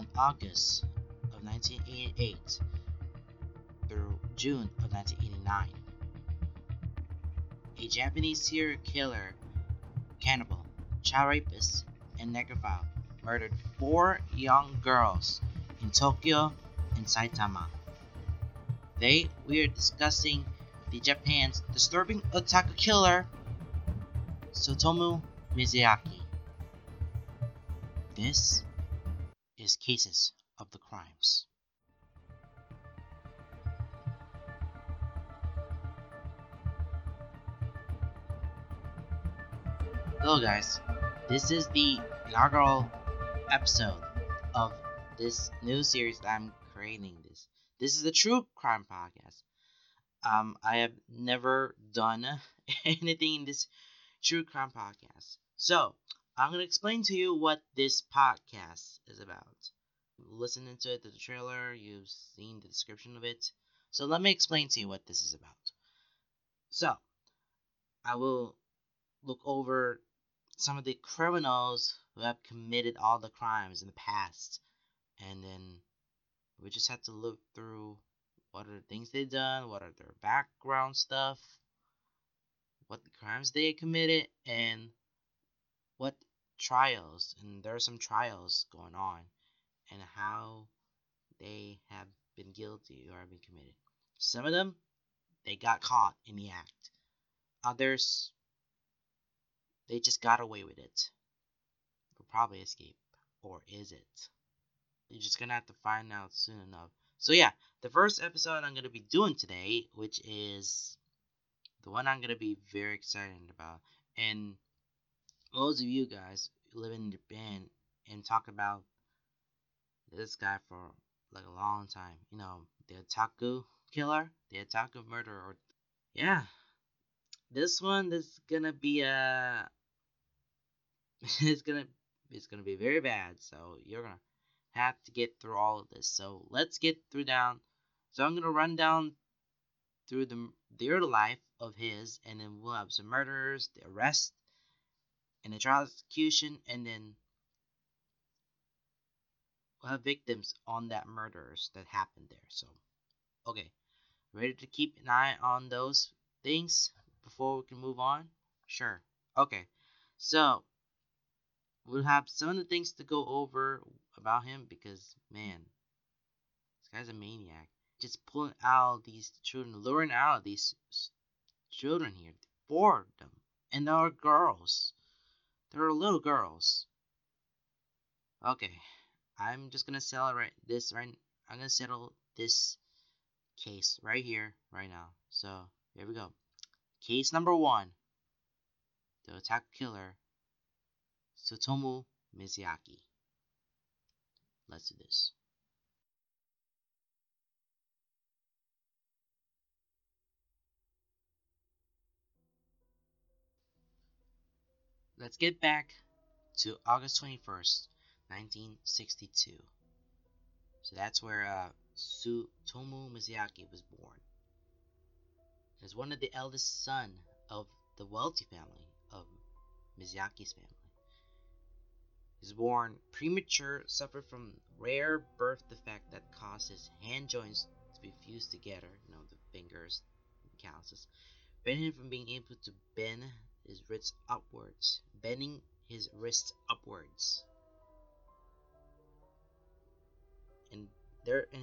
on August of 1988 through June of 1989. A Japanese serial killer, cannibal, child rapist, and necrophile murdered 4 young girls in Tokyo and Saitama. Today we are discussing Japan's disturbing otaku killer, Tsutomu Miyazaki. This is Cases of the Crimes. Hello guys, this is the inaugural episode of this new series that I'm creating. This is the True Crime Podcast. I have never done anything in this True Crime Podcast. So, I'm going to explain to you what this podcast is about. Listening to it, the trailer, you've seen the description of it. So, let me explain to you what this is about. So, I will look over some of the criminals who have committed all the crimes in the past. And then we just have to look through what are the things they've done, what are their background stuff, what the crimes they committed, and what trials, and there are some trials going on, and how they have been guilty or have been committed. Some of them, they got caught in the act. Others, they just got away with it. They'll probably escape, or is it? You're just gonna have to find out soon enough. So yeah, the first episode I'm going to be doing today, which is the one I'm going to be very excited about. And most of you guys live in Japan and talk about this guy for like a long time. You know, the otaku killer, the otaku murderer. Yeah, this one is going to be it's going to be very bad. So you're going to have to get through all of this. So let's get through down. So I'm going to run down through the early life of his, and then we'll have some murders, the arrest, and the trial execution, and then we'll have victims on that murders that happened there. So, okay. Ready to keep an eye on those things before we can move on? Sure. Okay. So, we'll have some of the things to go over about him, because man, this guy's a maniac. Just pulling out these children, luring out these children here, 4 of them, and they are girls. They're little girls. Okay, I'm just gonna celebrate this right. I'm gonna settle this case right here, right now. So here we go. Case number 1: the otaku killer, Tsutomu Miyazaki. Let's do this. Let's get back to August 21st, 1962. So that's where Tsutomu Miyazaki was born. He was one of the eldest son of the wealthy family of Miyazaki's family. He was born premature, suffered from rare birth defect that caused his hand joints to be fused together, you know, the fingers and calluses, preventing him from being able to bend his wrists upwards. And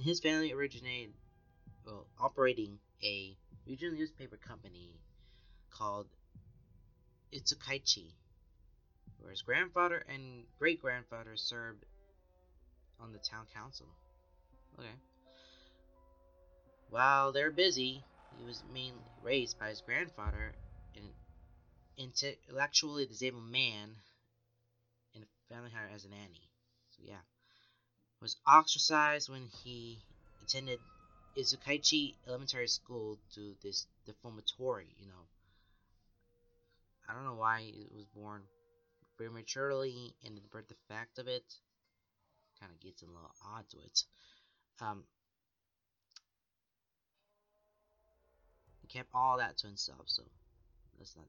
his family originated, operating a regional newspaper company called Itsukaichi, where his grandfather and great-grandfather served on the town council. Okay. While they're busy, he was mainly raised by his grandfather, an intellectually disabled man, and a family hired as a nanny. So yeah, was ostracized when he attended Itsukaichi Elementary School to this defamatory. You know, I don't know why he was born prematurely, and the birth defect of it kind of gets a little odd to it. He kept all that to himself, so that's not.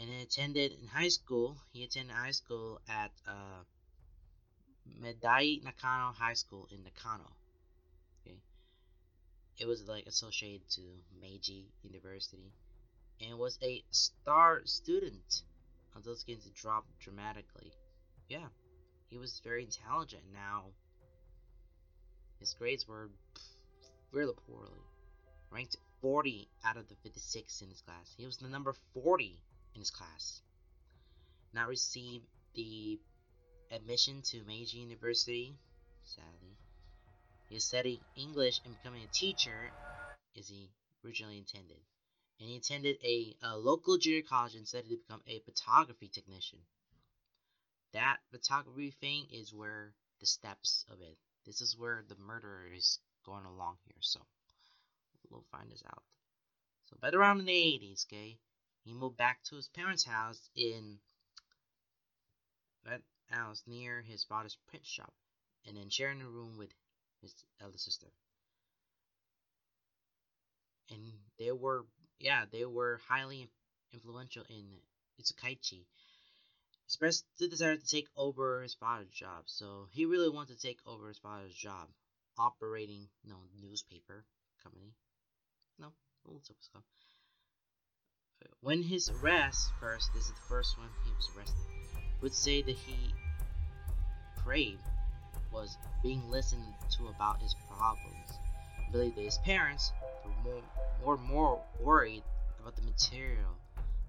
And he attended high school at Meidai Nakano High School in Nakano. Okay, it was like associated to Meiji University, and was a star student until his grades dropped dramatically. Yeah, he was very intelligent. Now his grades were really poorly, ranked 40 out of the 56 in his class. He was the number 40 in his class. Not received the admission to Meiji University, sadly. He is studying English and becoming a teacher as he originally intended. And he attended a local junior college and studied to become a photography technician. That photography thing is where the steps of it. This is where the murderer is going along here, so we'll find this out. So, but around in the 80s, okay, he moved back to his parents' house in that house near his father's print shop, and then sharing a room with his elder sister. And they were highly influential in Itsukaichi. Expressed the desire to take over his father's job, so he really wanted to take over his father's job, operating newspaper company. When his arrest first, this is the first one he was arrested, would say that he craved was being listened to about his problems. He believed that his parents were more worried about the material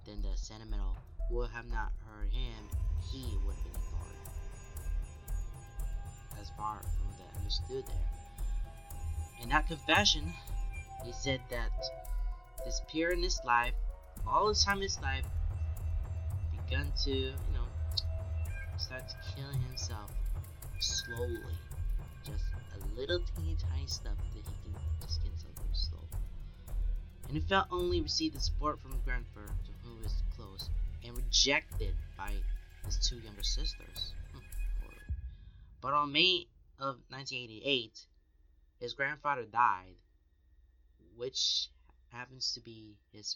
than the sentimental. Would have not heard him, he would have been ignored. As far from what I understood there. In that confession, he said that this period in his life, all the time in his life, begun to, start to kill himself slowly. Just a little teeny tiny stuff that he can just get himself slowly. And he felt only received the support from grandfather, to whom he was close, and rejected by his two younger sisters. But on May of 1988, his grandfather died, which happens to be his,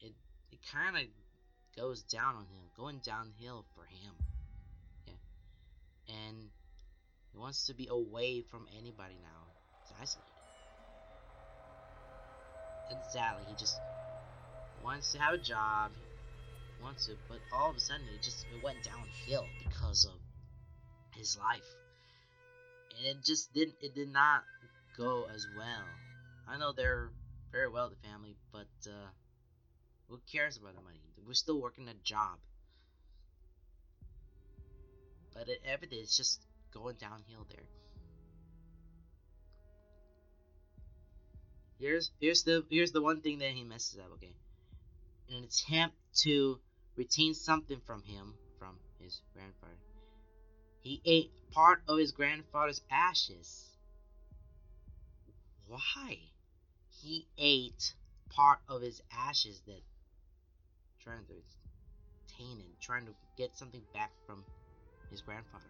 it kind of goes down on him, going downhill for him. Yeah. And he wants to be away from anybody now. He's isolated. And sadly, he just wants to have a job, but all of a sudden it went downhill because of his life, and it did not go as well. I know they're very well, the family, but who cares about the money? We're still working a job, but it's just going downhill there. Here's the one thing that he messes up. Okay. In an attempt to retain something from his grandfather, he ate part of his grandfather's ashes. Why? He ate part of his ashes, that trying to retain and trying to get something back from his grandfather.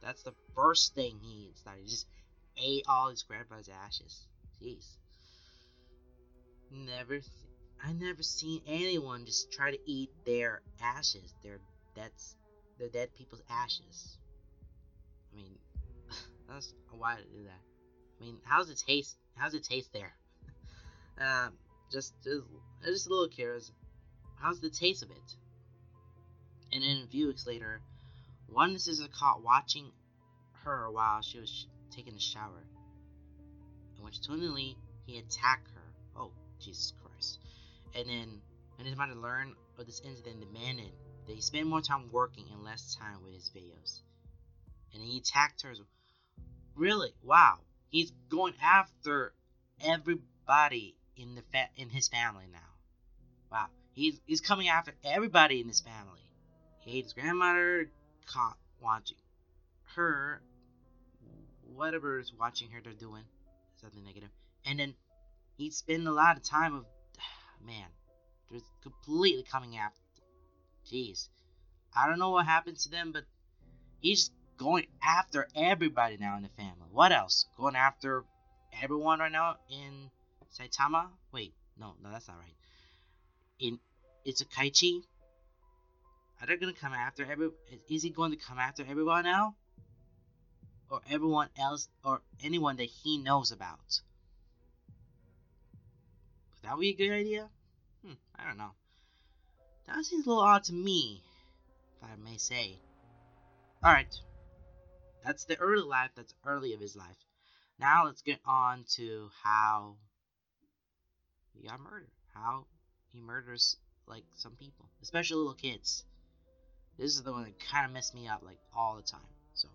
That's the first thing he started. He just ate all his grandfather's ashes. Jeez. I never seen anyone just try to eat their ashes. Their dead people's ashes. I mean, that's why to do that. I mean, how's it taste? How's it taste there? Just a little curious. How's the taste of it? And then a few weeks later, one sister caught watching her while she was taking a shower, in which totally he attacked her. Oh, Jesus Christ. And his mother learned of this incident and demanded that he spend more time working and less time with his videos. And he attacked her. Really? Wow. He's going after everybody in his family now. Wow. He's coming after everybody in his family. He hates his grandmother, caught watching her, whatever is watching her, they're doing something negative. And then he'd spend a lot of time of, man, they're completely coming after them. Jeez. I don't know what happened to them, but he's going after everybody now in the family. What else? Going after everyone right now in Saitama? Wait, no, that's not right. In Itsukaichi? Are they going to come after every? Is he going to come after everyone now? Or everyone else, or anyone that he knows about? Would that be a good idea? I don't know. That seems a little odd to me, if I may say. Alright. That's the early life, that's early of his life. Now let's get on to how he got murdered. How he murders, like, some people. Especially little kids. This is the one that kind of messed me up, like, all the time. So,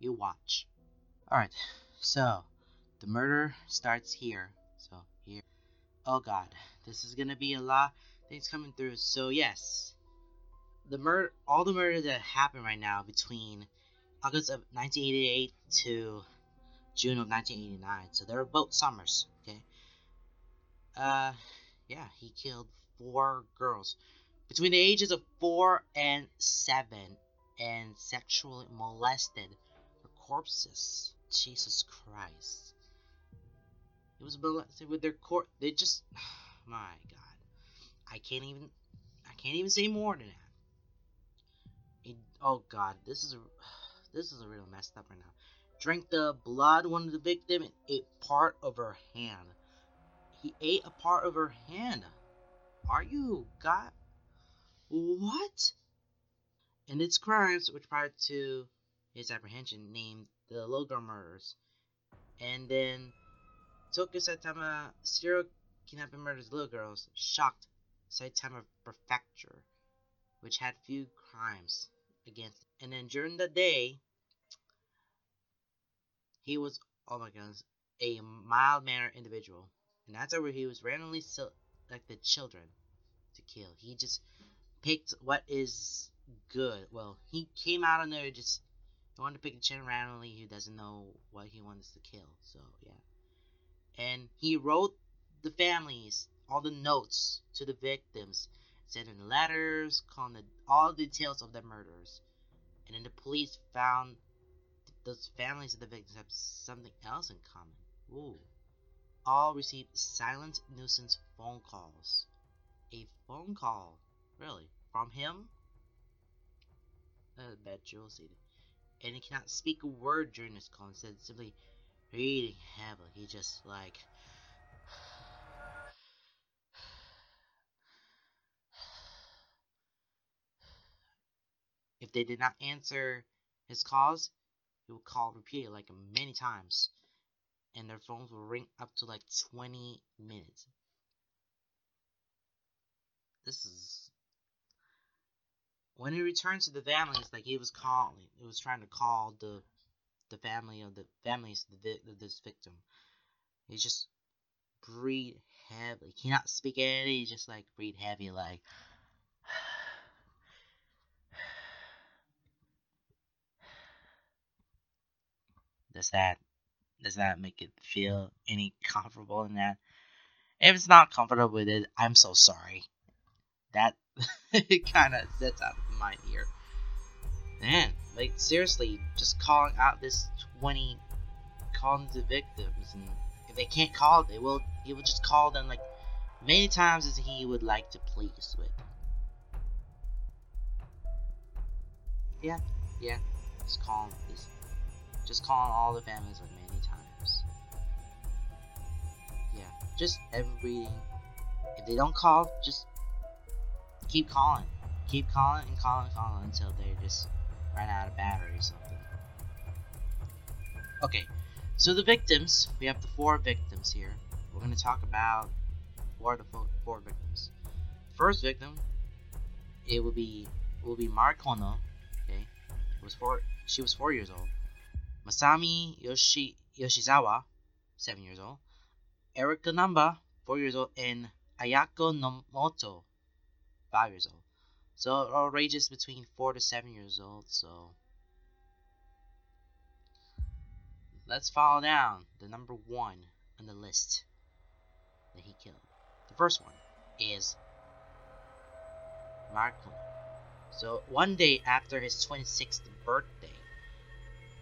you watch. Alright, so, the murder starts here. So, here. Oh god, this is gonna be a lot of things coming through. So, yes. All the murders that happen right now between August of 1988 to June of 1989. So they were both summers, okay? Yeah, he killed 4 girls between the ages of 4 and 7 and sexually molested their corpses. Jesus Christ. It was molested with their they just, my god. I can't even say more than that. Oh god, this is a real messed up right now. Drank the blood of one of the victims and ate part of her hand. He ate a part of her hand. Are you god? What? And its crimes, which prior to his apprehension, named the little girl murders. And then Tokyo Saitama serial kidnapping murders little girls shocked Saitama Prefecture, which had few crimes against it. And then during the day, he was, oh my goodness, a mild-mannered individual. And that's where he was randomly selected children to kill. He just picked what is good. Well, he came out of there just, he wanted to pick a child randomly who doesn't know what he wants to kill. So, yeah. And he wrote the families, all the notes to the victims, sending letters, calling all the details of the murders. And then the police found those families of the victims have something else in common. Ooh. All received silent nuisance phone calls. A phone call? Really? From him? I bet you'll see that. And he cannot speak a word during this call. Instead, simply breathing heavily. He just, like, if they did not answer his calls, he would call repeatedly, like, many times. And their phones will ring up to, like, 20 minutes. This is... When he returned to the families, like, he was calling. He was trying to call the family of the families of this victim. He just breathed heavily. He cannot speak any. He just, like, breathed heavy, like... Does that make it feel any comfortable in that? If it's not comfortable with it, I'm so sorry. That it kind of sets out of my ear. Man, like seriously, just calling out this 20, calling the victims, and if they can't call, he will just call them like many times as he would like to please with. Yeah, just call them, please. Just calling all the families like many times. Yeah, just every reading. If they don't call, just keep calling. Keep calling and calling and calling until they just run out of battery or something. Okay, so the victims. We have the 4 victims here. We're going to talk about the four victims. First victim, it will be Mari Konno. Okay, she was 4 years old. Masami Yoshizawa, 7 years old, Erika Namba, 4 years old, and Ayako Nomoto, 5 years old. So it all ranges between 4 to 7 years old, so let's follow down the number 1 on the list that he killed. The first one is Mari Konno. So one day after his 26th birthday,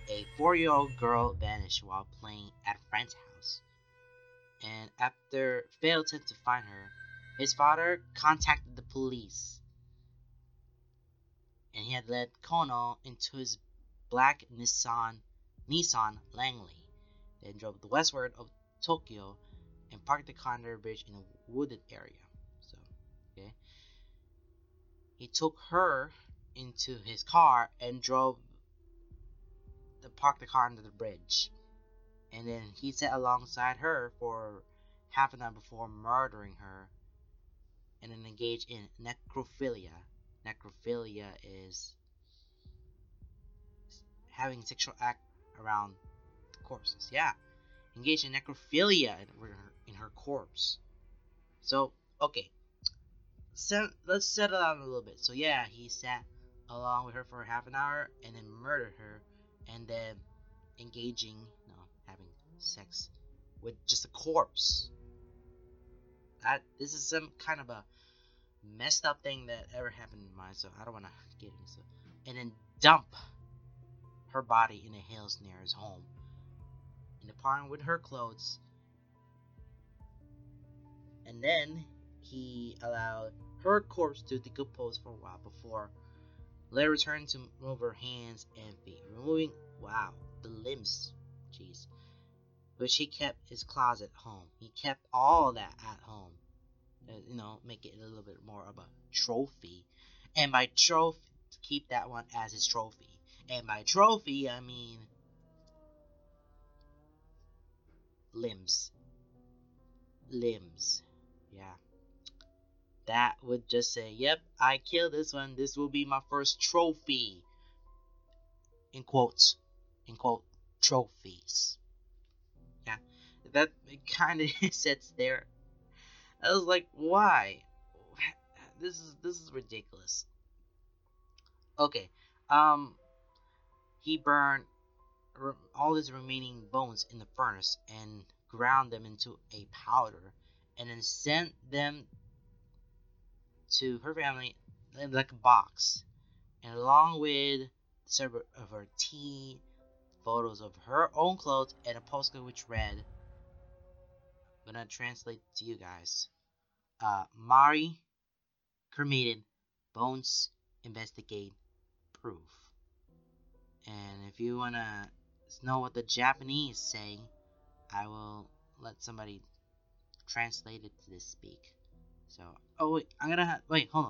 a 4-year-old girl vanished while playing at a friend's house, and after failed attempt to find her, his father contacted the police. and he had led Kono into his black Nissan Langley, then drove westward of Tokyo and parked the Condor Bridge in a wooded area. So, okay. He took her into his car and drove to park the car under the bridge. And then he sat alongside her for half an hour before murdering her and then engaged in necrophilia. Necrophilia is having sexual act around corpses. Yeah. Engaged in necrophilia in her corpse. So, okay. So, let's settle down a little bit. So, yeah, he sat along with her for half an hour and then murdered her and then having sex with just a corpse. This is some kind of a messed up thing that ever happened in mine, so I don't want to get into it. And then dump her body in the hills near his home. And departing with her clothes. And then he allowed her corpse to decompose for a while before later returning to remove her hands and feet. The limbs. Jeez. Which he kept his closet home. He kept all that at home. Make it a little bit more of a trophy. And by trophy, keep that one as his trophy. And by trophy, I mean limbs. Yeah. That would just say, yep, I killed this one. This will be my first trophy. In quote, trophies. Yeah. That kind of sits there. I was like, why? This is ridiculous. Okay. He burned all his remaining bones in the furnace and ground them into a powder and then sent them to her family in like a box, and along with several of her tea, photos of her own clothes, and a postcard which read, I'm gonna translate to you guys, Mari, cremated, bones, investigate, proof. And if you wanna know what the Japanese say, I will let somebody translate it to this speak. So, hold on,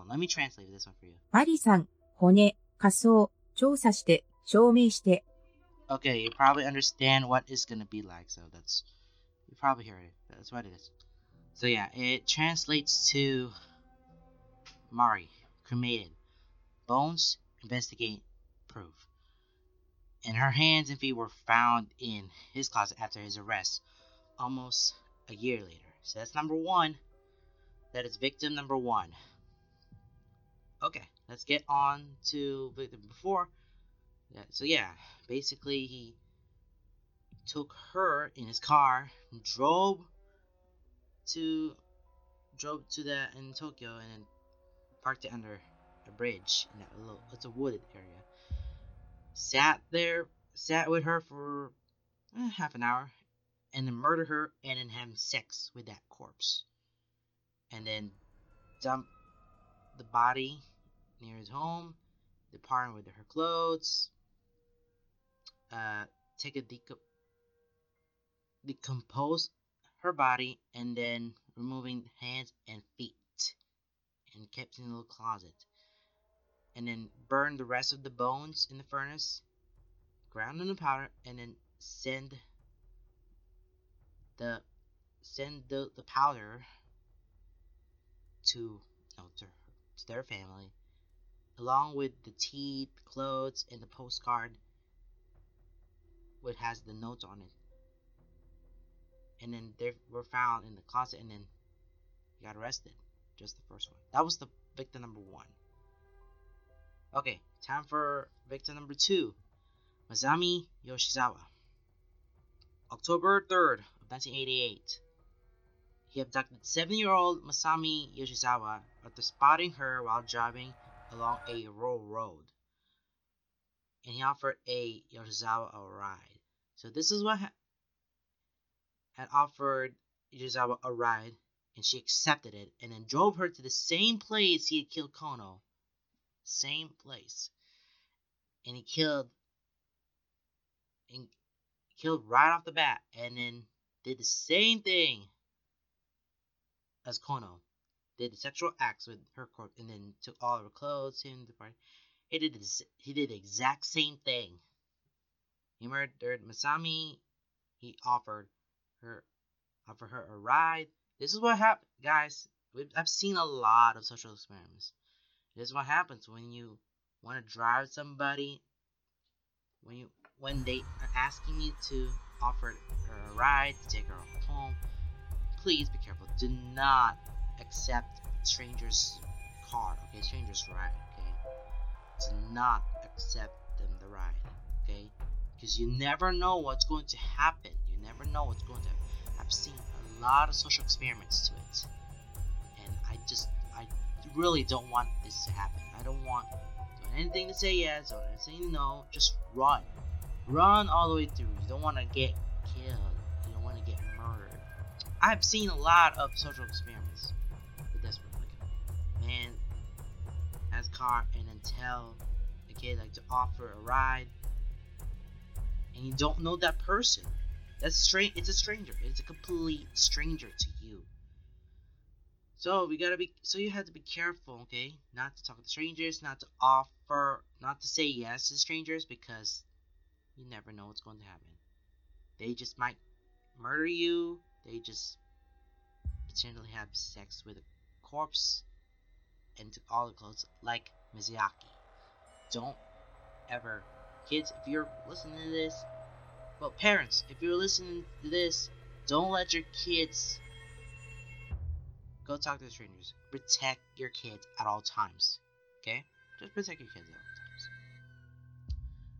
let me translate this one for you. マリさん, 骨, 火葬, 調査して, 証明して. Okay, you probably understand what it's gonna be like, so that's, you probably hear it, that's what it is. So yeah, it translates to Mari, cremated, bones, investigate, proof. And her hands and feet were found in his closet after his arrest, almost a year later. So that's number one. That is victim number one. Okay, let's get on to victim before. So yeah, basically he took her in his car, and drove to Tokyo, and then parked it under a bridge in it's a wooded area. Sat with her for half an hour, and then murdered her, and then having sex with that corpse, and then dumped the body near his home, departing with her clothes, take a decompose her body, and then removing hands and feet, and kept in a little closet, and then burn the rest of the bones in the furnace, ground in the powder, and then send the powder to their family, along with the tea, the clothes, and the postcard, which has the notes on it. And then they were found in the closet, and then he got arrested. Just the first one. That was the victim number one. Okay, time for victim number two, Masami Yoshizawa. October 3rd of 1988, he abducted 7-year-old Masami Yoshizawa after spotting her while driving along a rural road, and he offered Yoshizawa a ride. So this is what had offered Yoshizawa a ride, and she accepted it, and then drove her to the same place he had killed Kono. Same place. and he killed right off the bat, and then did the same thing as Kono. Did the sexual acts with her corpse, and then took all of her clothes, him, the party. He did the exact same thing. He murdered Masami. He offered her a ride. This is what happened, guys. I've seen a lot of social experiments. This is what happens when you want to drive somebody. When they are asking you to offer her a ride, to take her home, please be careful. Do not accept strangers' car, okay? Strangers' ride, okay? Do not accept them the ride, okay? Because you never know what's going to happen. You never know what's going to happen. I've seen a lot of social experiments to it. And I really don't want this to happen. I don't want anything to say yes or anything no. Just run. Run all the way through. You don't want to get killed. You don't want to get murdered. I've seen a lot of social experiments. But that's what I'm looking at. Man has car and then tell the kid like to offer a ride. And you don't know that person. That's strange. It's a stranger. It's a complete stranger to you. So you have to be careful, okay? Not to talk to strangers, not to say yes to strangers, because you never know what's going to happen. They just might murder you. They just potentially have sex with a corpse and took all the clothes, like Miyazaki. Don't ever. Kids, if you're listening to this, well, parents, if you're listening to this, don't let your kids go talk to strangers. Protect your kids at all times, okay? Just protect your kids at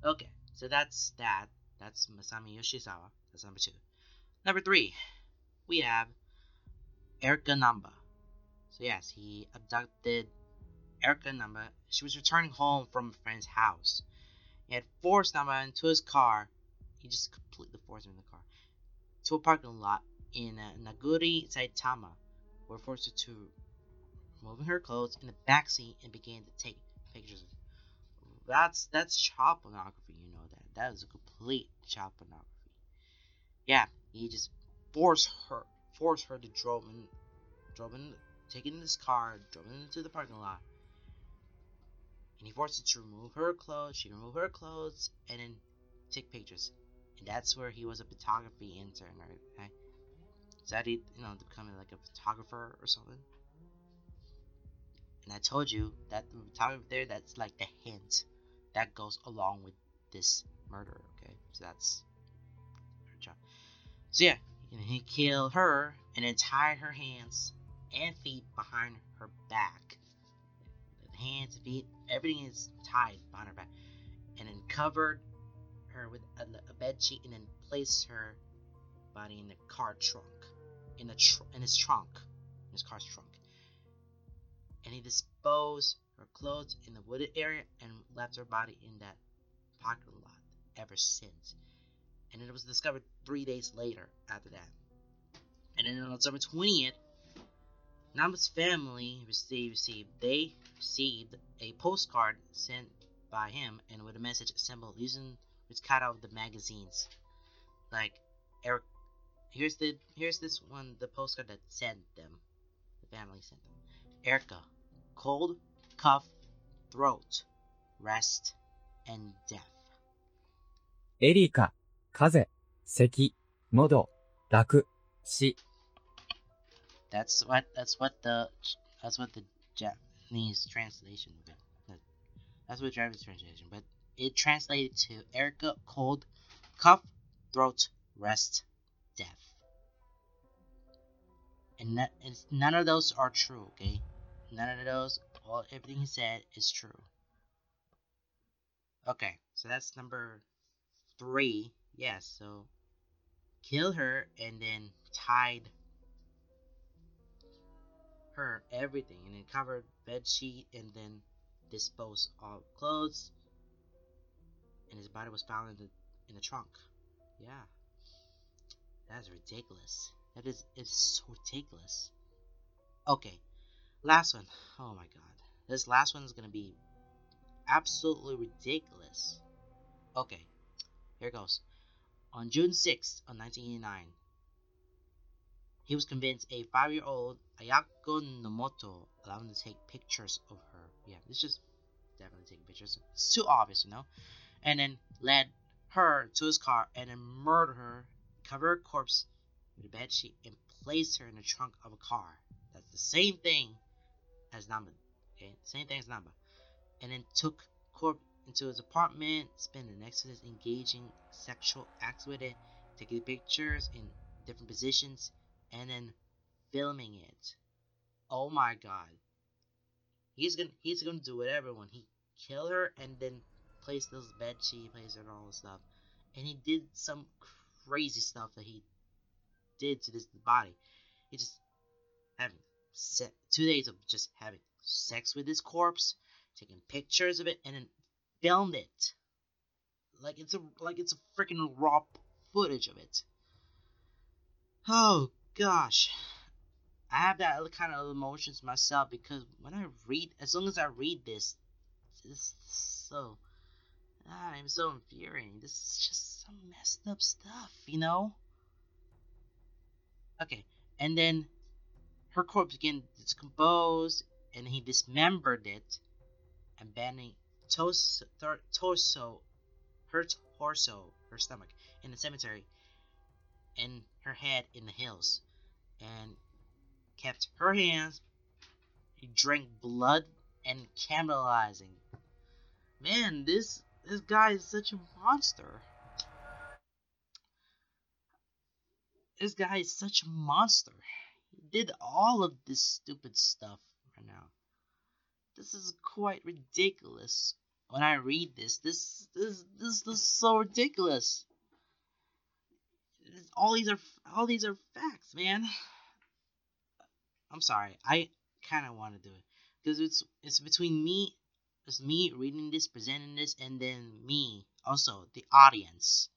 all times. Okay, so that's that. That's Masami Yoshizawa. That's number 2. Number 3, we have Erika Namba. So yes, he abducted Erika Namba. She was returning home from a friend's house. He had forced Namba into his car. He just completely forced him in the car. To a parking lot in Naguri, Saitama. Were forced to remove her clothes in the backseat and began to take pictures of her. That's child pornography, you know that. That is a complete child pornography. Yeah, he just forced her to drove into the parking lot. And he forced her to remove her clothes. She removed her clothes and then take pictures. And that's where he was a photography intern, right? Studied, becoming like a photographer or something. And I told you that the photographer there, that's like the hint that goes along with this murder, okay? So that's her job. So yeah, he killed her and then tied her hands and feet behind her back. Hands, feet, everything is tied behind her back, and then covered her with a bed sheet, and then placed her body in the car trunk, in his car's trunk. And he disposed her clothes in the wooded area and left her body in that parking lot ever since. And it was discovered 3 days later after that. And then on October 20th. Namba's family received a postcard sent by him, and with a message assembled using which cut out the magazines. Like, Eric, here's this one, the postcard that sent them. The family sent them. Erika, cold, cough, throat, rest, and death. Erika, kaze, seki, modo, raku, shi. That's what the Japanese translation of it. That's what Japanese translation, but it translated to Erika, cold, cough, throat, rest, death. And none of those are true, okay? None of those, everything he said is true. Okay, so that's number 3. Yeah, so kill her and then tied her everything, and then covered bed sheet, and then disposed all clothes, and his body was found in the trunk. Yeah, that's ridiculous. That is, it's so ridiculous. Okay, last one. Oh my god, this last one is gonna be absolutely ridiculous. Okay, here goes. On June 6th of 1989, he was convinced a 5-year-old Ayako Nomoto allowed him to take pictures of her. Yeah, this just definitely taking pictures. It's too obvious, you know. And then led her to his car and then murdered her, covered her corpse with a bed sheet, and placed her in the trunk of a car. That's the same thing as Namba. Okay, same thing as Namba. And then took corpse into his apartment, spent the next to this engaging sexual acts with it, taking pictures in different positions, and then filming it. Oh my god. He's gonna do it, everyone. He killed her and then placed this bed sheet, placed her and all this stuff. And he did some crazy stuff that he did to this body. He just having sex, 2 days of just having sex with this corpse, taking pictures of it, and then filmed it like it's a freaking raw footage of it. Oh gosh, I have that kind of emotions myself, because when I read, as long as I read this, I'm so infuriating. This is just some messed up stuff, you know. Okay, and then her corpse again decomposed, and he dismembered it, abandoning her torso, her stomach in the cemetery, and her head in the hills, and kept her hands. He drank blood and cannibalizing. Man, this guy is such a monster. This guy is such a monster. He did all of this stupid stuff right now. This is quite ridiculous. When I read this is so ridiculous. All these are facts, man. I'm sorry. I kind of want to do it because it's between me, it's me reading this, presenting this, and then me also the audience,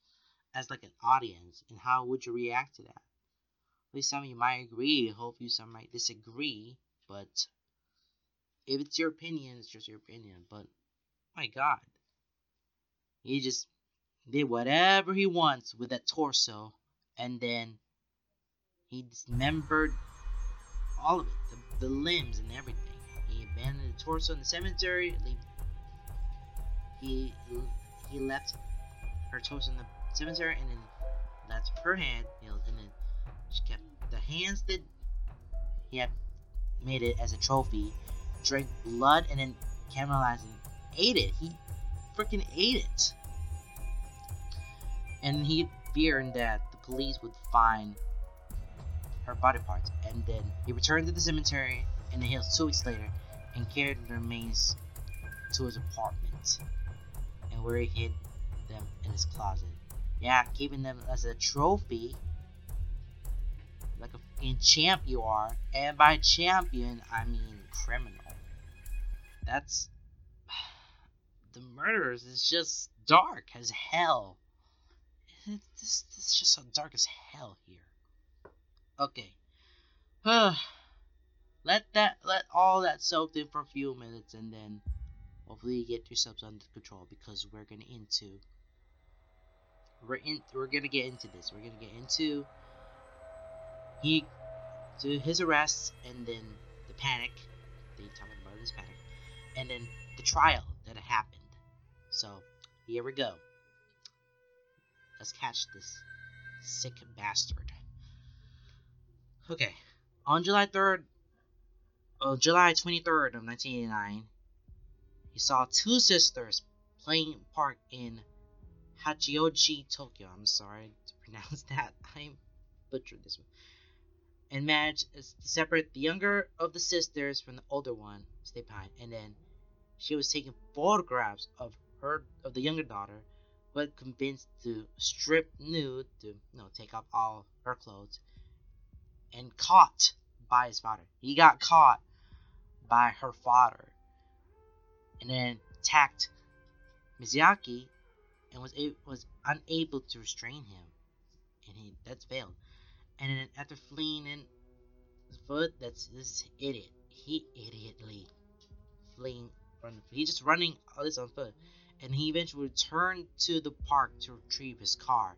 as like an audience, and how would you react to that? At least some of you might agree. Hopefully some might disagree, but. If it's your opinion, it's just your opinion. But, my god. He just did whatever he wants with that torso. And then he dismembered all of it. The limbs and everything. He abandoned the torso in the cemetery. He left her torso in the cemetery. And then left her hand. And then she kept the hands that he had made it as a trophy. Drank blood and then cannibalized and ate it. He freaking ate it. And he feared that the police would find her body parts. And then he returned to the cemetery in the hills 2 weeks later and carried the remains to his apartment, and where he hid them in his closet. Yeah, keeping them as a trophy. Like a fucking champ you are. And by champion, I mean criminal. That's the murderers is just dark as hell. This is just so dark as hell here. Okay, let all that soak in for a few minutes, and then hopefully you get yourselves under control, because we're gonna get into his arrests, and then the panic. They talking about this panic, and then the trial that happened. So here we go. Let's catch this sick bastard. Okay, on July 23rd of 1989, he saw two sisters playing park in Hachioji, Tokyo. I'm sorry to pronounce that. I butchered this one. And managed to separate the younger of the sisters from the older one, stay behind. And then she was taking photographs of the younger daughter, but convinced to strip nude, take off all her clothes, and caught by his father. He got caught by her father, and then attacked Miyazaki, and was unable to restrain him, and that failed. And then after fleeing in his foot, this idiot. He idiotly fleeing running. He's just running all this on foot. And he eventually returned to the park to retrieve his car.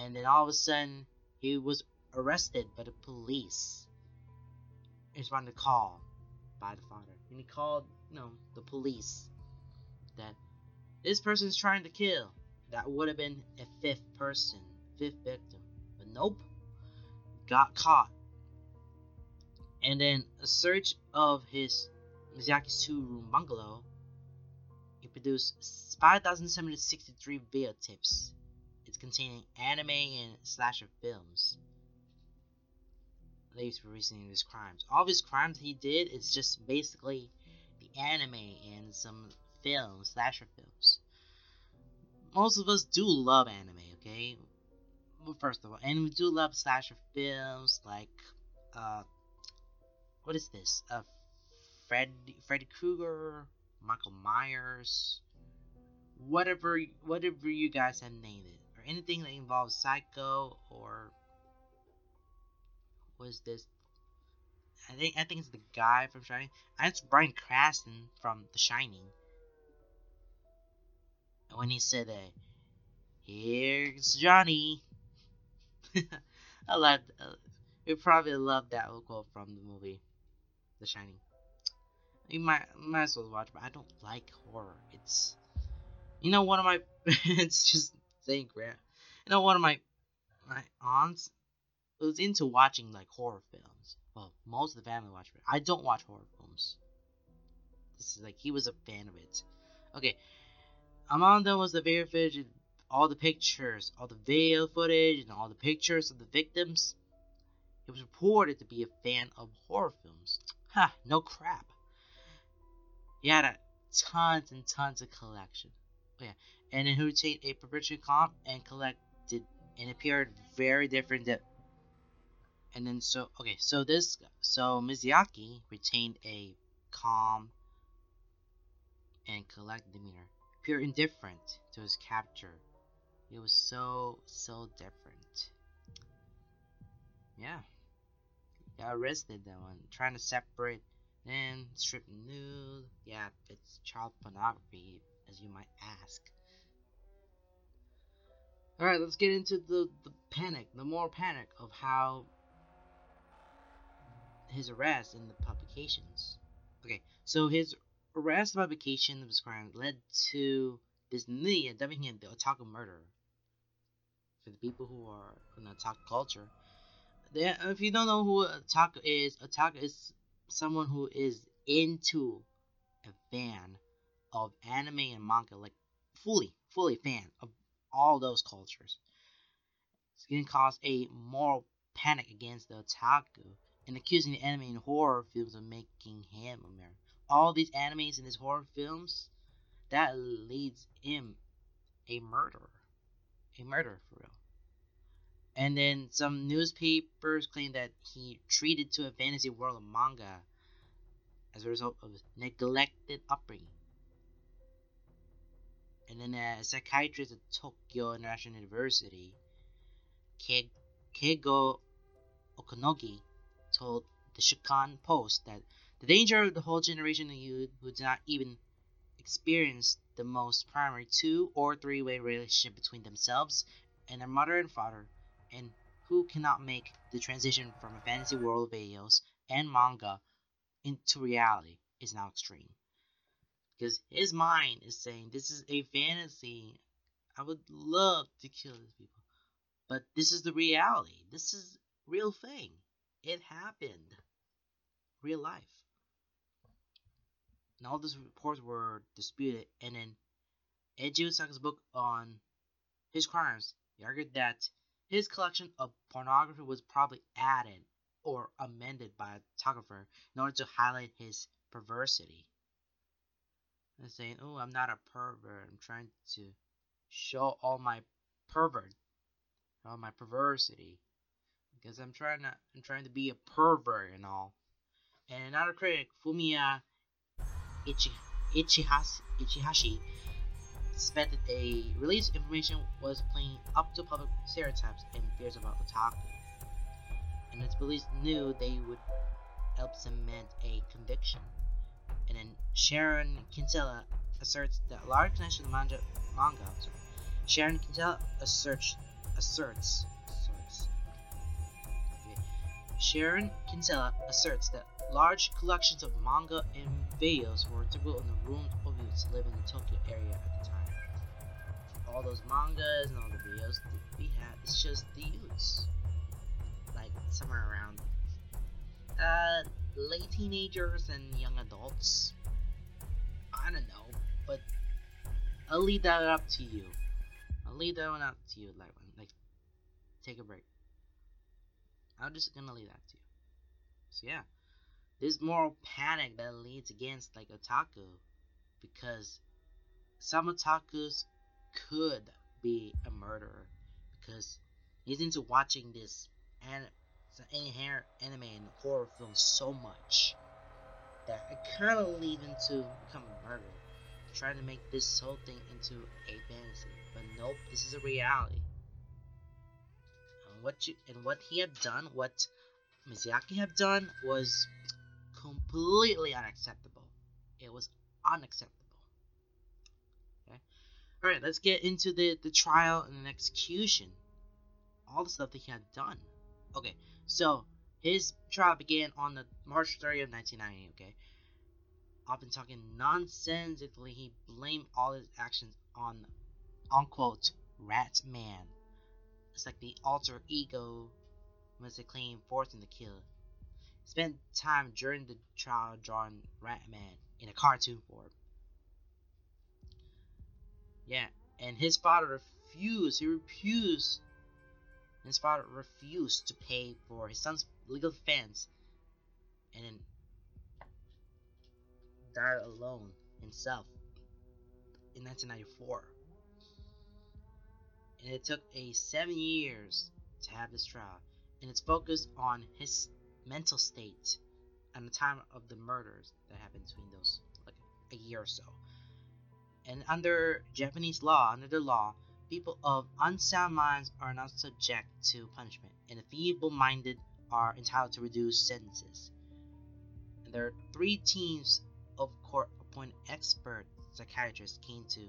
And then all of a sudden, he was arrested by the police. He responded to call by the father. And he called, the police that this person's trying to kill. That would have been a fifth victim. But nope, got caught. And then a search of his Miyazaki's 2-room bungalow, it produced 5,763 videotapes. It's containing anime and slasher films. They were reasoning his crimes. All of his crimes he did is just basically the anime and some films, slasher films. Most of us do love anime, okay? Well, first of all, and we do love slasher films like, what is this? Freddy Krueger, Michael Myers, whatever you guys have named it, or anything that involves Psycho or what is this? I think it's the guy from Shining. It's Bryan Cranston from The Shining. And when he said that, "Here's Johnny," I loved. You probably loved that quote from the movie, The Shining. You might as well watch, but I don't like horror. It's, one of my, it's just saying crap. One of my aunts was into watching like horror films. Well, most of the family watched it. I don't watch horror films. This is like he was a fan of it. Okay, among them was the video footage, all the pictures, all the video footage, and all the pictures of the victims. He was reported to be a fan of horror films. Ha! No crap. He had tons and tons of collection. Oh, yeah. And then he retained a perpetual comp and collected and appeared very different. So Miyazaki retained a calm and collected demeanor, appeared indifferent to his capture. It was so different. Yeah. Got arrested that one, trying to separate. And strip nude, yeah, it's child pornography, as you might ask. Alright, let's get into the panic, the moral panic of how his arrest and the publications. Okay, so his arrest and publication of his crime led to this media dubbing him the otaku murderer. For the people who are in the otaku culture, if you don't know who otaku is someone who is into a fan of anime and manga, like fully fan of all those cultures. It's going to cause a moral panic against the otaku and accusing the anime and horror films of making him a murderer. All these animes and these horror films, that leads him a murderer for real. And then some newspapers claim that he treated to a fantasy world of manga as a result of his neglected upbringing. And then a psychiatrist at Tokyo International University, Keigo Okonogi, told the Shikan Post that the danger of the whole generation of youth who did not even experience the most primary 2- or 3-way relationship between themselves and their mother and father, and who cannot make the transition from a fantasy world of videos and manga into reality is now extreme. Because his mind is saying, this is a fantasy, I would love to kill these people, but this is the reality, this is real thing, it happened, real life. And all these reports were disputed, and in Eiji Osaka's book on his crimes, he argued that his collection of pornography was probably added or amended by a photographer in order to highlight his perversity. And saying, oh, I'm not a pervert. I'm trying to show all my perversity. Because I'm trying to be a pervert and all. And another critic, Fumiya Ichihashi, suspected a release of information was playing up to public stereotypes and fears about otaku, and as police knew they would help cement a conviction. And then Sharon Kinsella asserts that a large connection to the manga. Sharon Kinsella asserts that large collections of manga and videos were typical in the ruined opiates living in the Tokyo area at the time. All those mangas and all the videos that we have, it's just the youths. Like, somewhere around late teenagers and young adults. I don't know, but I'll leave that up to you. Like, take a break. I'm just gonna leave that to you. So yeah, this moral panic that leads against like otaku, because some otakus could be a murderer because he's into watching this anime and horror films so much that it kind of leads into becoming a murderer. Trying to make this whole thing into a fantasy, but nope, this is a reality. And what he had done, what Miyazaki had done, was completely unacceptable. It was unacceptable. Okay? Alright, let's get into the trial and the execution. All the stuff that he had done. Okay, so his trial began on the March 30th of 1990, okay? Often talking nonsensically, he blamed all his actions on unquote rat man. It's like the alter ego must have claimed forcing the kill. He spent time during the trial drawing rat man in a cartoon form. Yeah, and his father refused. His father refused to pay for his son's legal defense, and then died alone himself in 1994, and it took 7 years to have this trial, and it's focused on his mental state and the time of the murders that happened between those, like a year or so. And under Japanese law, under the law, people of unsound minds are not subject to punishment, and the feeble-minded are entitled to reduced sentences. And there are 3 teams of court-appointed expert psychiatrists came to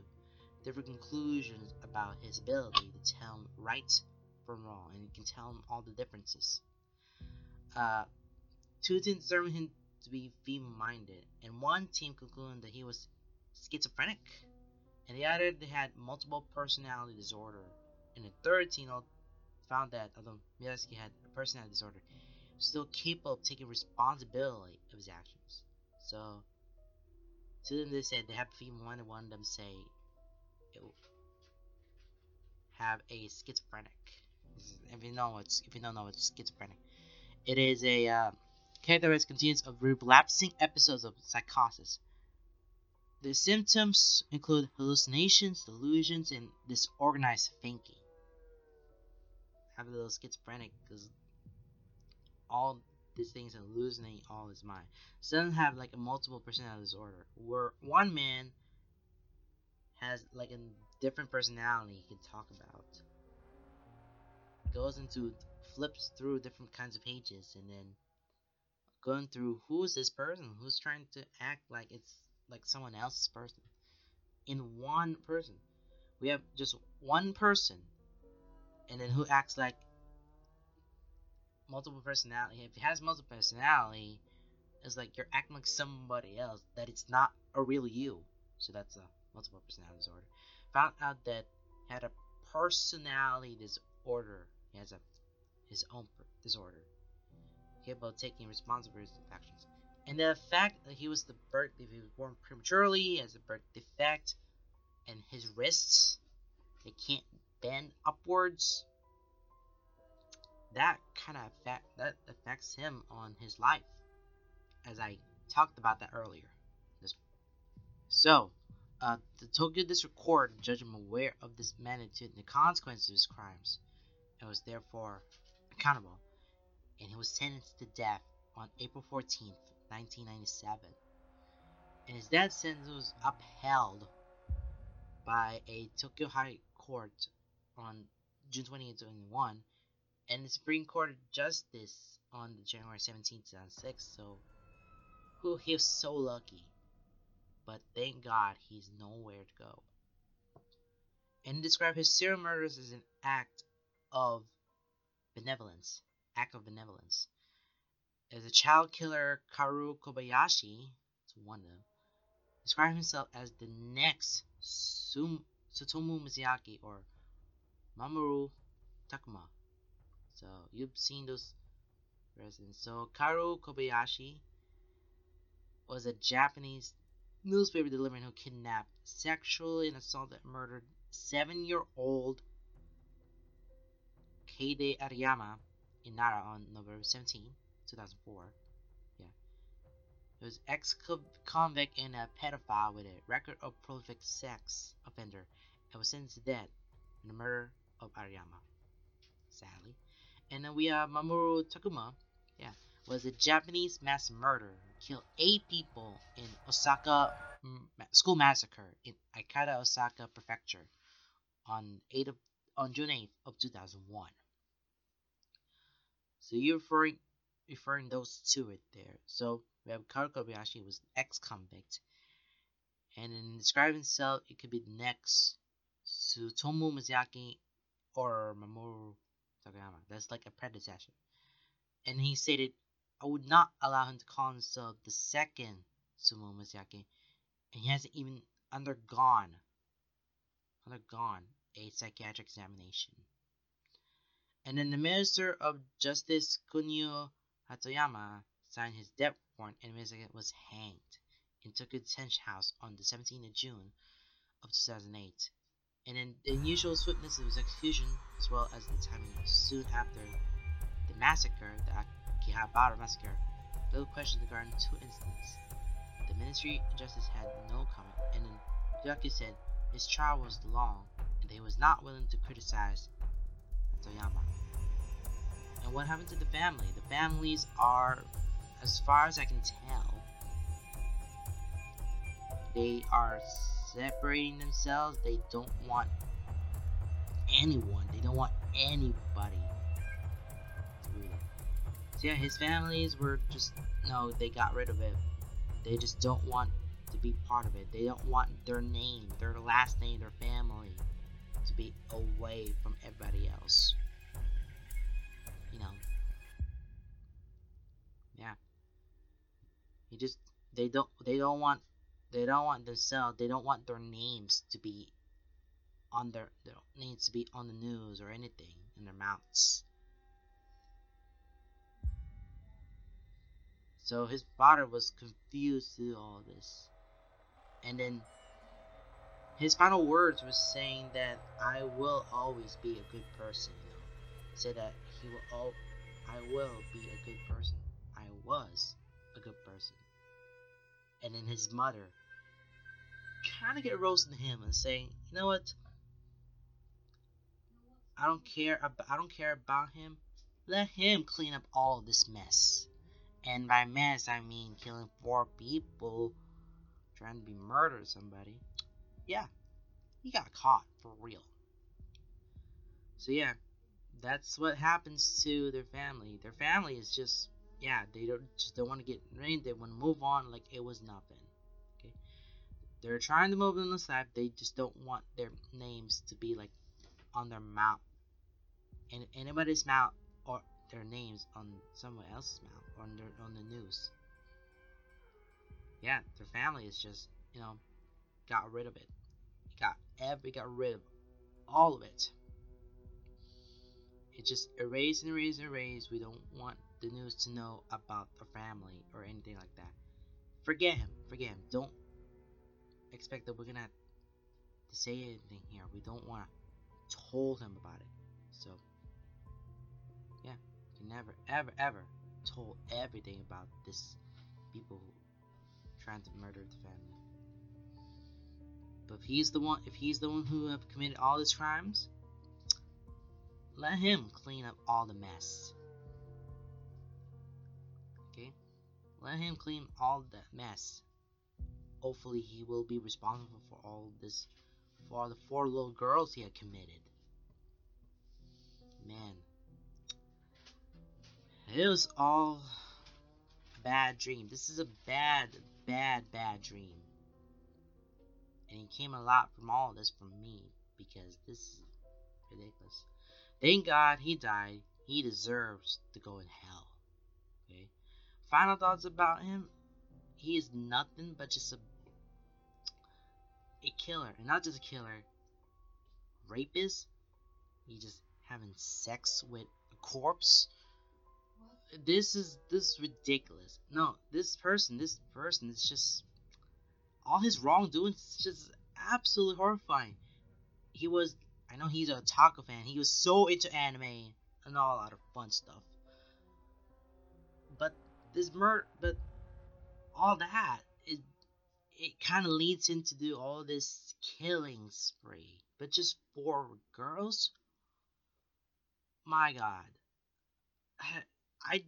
different conclusions about his ability to tell him right from wrong, and he can tell him all the differences. 2 teams determined him to be feeble-minded, and 1 team concluded that he was schizophrenic, and the other they had multiple personality disorder, and the 3rd team found that although Miyazaki had a personality disorder, he was still capable of taking responsibility of his actions. So, to them they said they have feeble-minded, one of them say have a schizophrenic. If you don't know what's schizophrenic, it is a characteristic continuous of relapsing episodes of psychosis. The symptoms include hallucinations, delusions, and disorganized thinking. Have a little schizophrenic because all these things are hallucinating all his mind. So doesn't have like a multiple personality disorder, where one man has like a different personality he can talk about. Flips through different kinds of pages and then going through who's this person, who's trying to act like it's like someone else's person. In one person, we have just one person, and then who acts like multiple personality. If it has multiple personality, it's like you're acting like somebody else, that it's not a real you. So that's a multiple personality disorder. Found out that he had a personality disorder. He has his own disorder, capable of taking responsibility for his actions. And the fact that he was born prematurely, he has a birth defect, and his wrists, they can't bend upwards. That affects him on his life, as I talked about that earlier. So, the Tokyo District Court judged him aware of this magnitude and the consequences of his crimes, and was therefore accountable. And he was sentenced to death on April 14th, 1997. And his death sentence was upheld by a Tokyo High Court on June 28th, 2021. And the Supreme Court of Justice on January 17, 2006, so Who he's so lucky. But thank God he's nowhere to go. And describe his serial murders as an act of benevolence. As a child killer, Kaoru Kobayashi, it's one of them, described himself as the next Tsutomu Miyazaki or Mamoru Takuma. So you've seen those residents. So Kaoru Kobayashi was a Japanese newspaper deliveryman who kidnapped, sexually and assaulted and murdered 7-year-old Keide Ariyama in Nara on November 17, 2004. Yeah. He was ex-convict and a pedophile with a record of prolific sex offender and was sentenced to death in the murder of Ariyama, sadly. And then we have Mamoru Takuma, yeah, was a Japanese mass murderer who killed 8 people in Osaka school massacre in Ikeda, Osaka prefecture on June 8th of 2001. So you're referring those two right there. So we have Kaoru Kobayashi, who was an ex-convict, and in describing himself, it could be the next Tsutomu Miyazaki or Mamoru Takuma. That's like a predecessor. And he stated, "I would not allow him to call himself the second Tsutomu Miyazaki," and he hasn't even undergone a psychiatric examination. And then the Minister of Justice, Kunio Hatoyama, signed his death warrant, and Miyazaki was hanged in Tokyo Detention House on the 17th of June of 2008. And then the unusual swiftness of his execution, as well as the timing soon after the massacre, the Akihabara massacre, little question regarding two incidents. The Ministry of Justice had no comment, and then Miyazaki said his trial was long, and he was not willing to criticize Hatoyama. And what happened to the family? The families are, as far as I can tell, they are separating themselves. They don't want anyone. They don't want anybody to read it. So yeah, his families were just, no, they got rid of it. They just don't want to be part of it. They don't want their name, their last name, their family to be away from everybody else. You know. Yeah. You just they don't want themselves, they don't want their names to be on their names to be on the news or anything in their mouths. So his father was confused through all this. And then his final words were saying that I will always be a good person. Said that I will be a good person. I was a good person. And then his mother kind of get roasting him and saying, you know what? I don't care about him. Let him clean up all this mess. And by mess, I mean killing 4 people, trying to be murder somebody. Yeah, he got caught for real. So yeah, that's what happens to their family. Their family is just, yeah, they don't want to get rained. They want to move on like it was nothing. Okay, they're trying to move on this life. They just don't want their names to be like on their mouth, and anybody's mouth, or their names on someone else's mouth, on the news. Yeah, their family is just, you know, got rid of it. Got rid of all of it. It just erased and erased and erased. We don't want the news to know about the family or anything like that. Forget him. Don't expect that we're gonna have to say anything here. We don't want to tell him about it. So yeah, you can never, ever, ever tell everything about this people trying to murder the family. But if he's the one who have committed all these crimes, let him clean up all the mess. Okay? Let him clean all the mess. Hopefully he will be responsible for all this, for all the 4 little girls he had committed. Man. It was all bad dream. This is a bad dream. And it came a lot from all of this from me, because this is ridiculous. Thank God he died. He deserves to go in hell. Okay. Final thoughts about him. He is nothing but just a killer. And not just a killer. Rapist. He just having sex with a corpse. This is ridiculous. No, this person is just... all his wrongdoing is just absolutely horrifying. He was... I know he's a otaku fan. He was so into anime and all a lot of fun stuff. But this murder... but all that... It kind of leads him to do all this killing spree. But just for girls? My God. I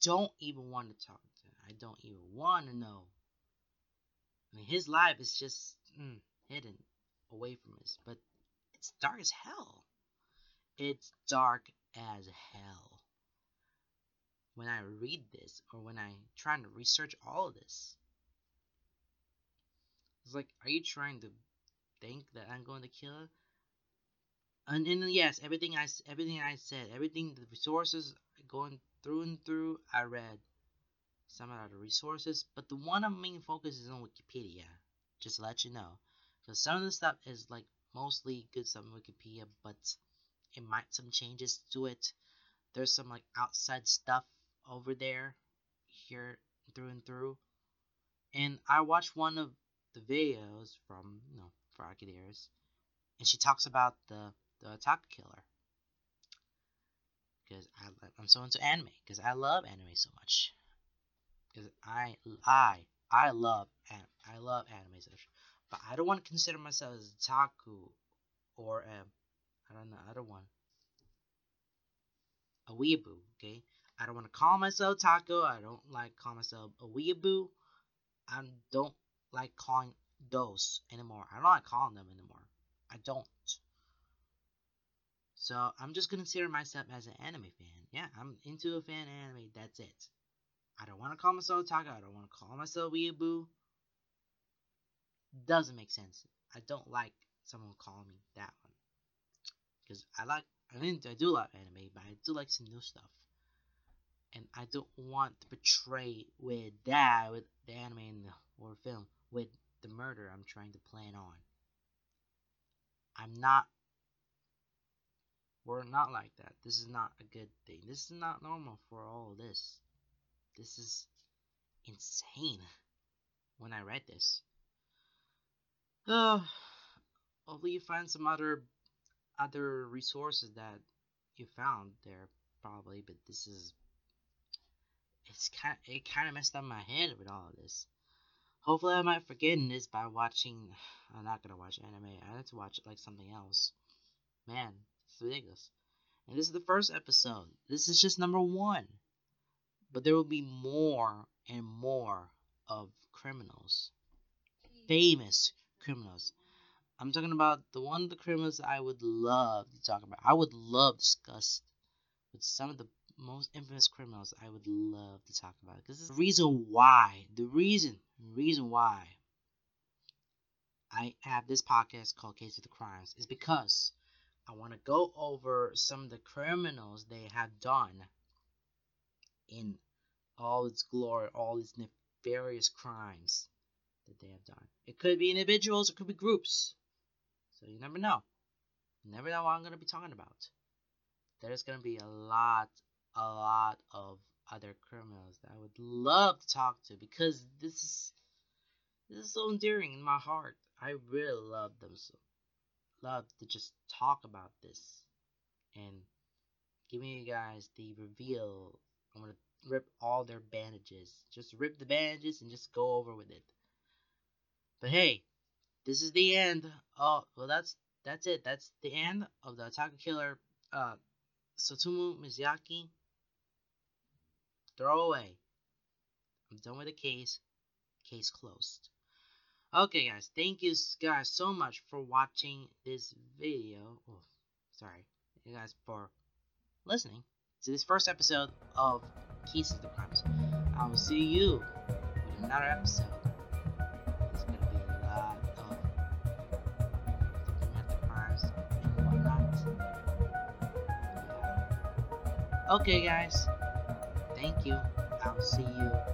don't even want to talk to him. I don't even want to know. I mean, his life is just hidden away from us. But it's dark as hell. It's dark as hell. When I read this, or when I'm trying to research all of this, it's like, are you trying to think that I'm going to kill her? And yes, everything I said, everything, the resources going through and through, I read some of the resources, but the one I'm main focus is on Wikipedia, just to let you know, because some of the stuff is like mostly good stuff on Wikipedia, but it might some changes to it. There's some like outside stuff over there, here through and through, and I watched one of the videos from Frogadiers, and she talks about the otaku killer. Because I'm so into anime. Because I love anime so much. Because I love anime so much. But I don't want to consider myself as a otaku. Or I don't know. I don't want a weeaboo. Okay. I don't want to call myself otaku. I don't like call myself a weeaboo. I don't like calling those anymore. I don't like calling them anymore. I don't. So, I'm just considering myself as an anime fan. Yeah, I'm into a fan anime. That's it. I don't want to call myself otaku. I don't want to call myself weeaboo. Doesn't make sense. I don't like someone calling me that one. Because I do like anime, but I do like some new stuff. And I don't want to portray with that, with the anime and or film, with the murder I'm trying to plan on. I'm not... we're not like that. This is not a good thing. This is not normal for all this. This is insane when I read this. Hopefully you find some other resources that you found there probably, but this is... It kind of messed up my head with all of this. Hopefully I might forget this by watching... I'm not gonna watch anime. I have to watch like something else. Man. It's ridiculous. And this is the first episode. This is just number 1. But there will be more and more of criminals. Famous criminals. I'm talking about the criminals I would love to talk about. I would love to discuss with some of the most infamous criminals I would love to talk about. Because this is the reason why. The reason why I have this podcast called Case of the Crimes is because I want to go over some of the criminals they have done in all its glory, all its nefarious crimes that they have done. It could be individuals, it could be groups. So you never know. You never know what I'm going to be talking about. There's going to be a lot of other criminals that I would love to talk to because this is so endearing in my heart. I really love them so. Love to just talk about this and giving you guys the reveal. I'm gonna rip all their bandages, just rip the bandages and just go over with it. But hey, this is the end. Oh well, that's it. That's the end of the otaku killer, Tsutomu Miyazaki. Throw away. I'm done with the case. Case closed. Okay guys, thank you guys so much for watching this video. Oh, sorry. Thank you guys for listening to this first episode of Keys to the Crimes. I will see you with another episode. There's going to be a lot of documentary crimes and whatnot. Okay, guys. Thank you. I will see you.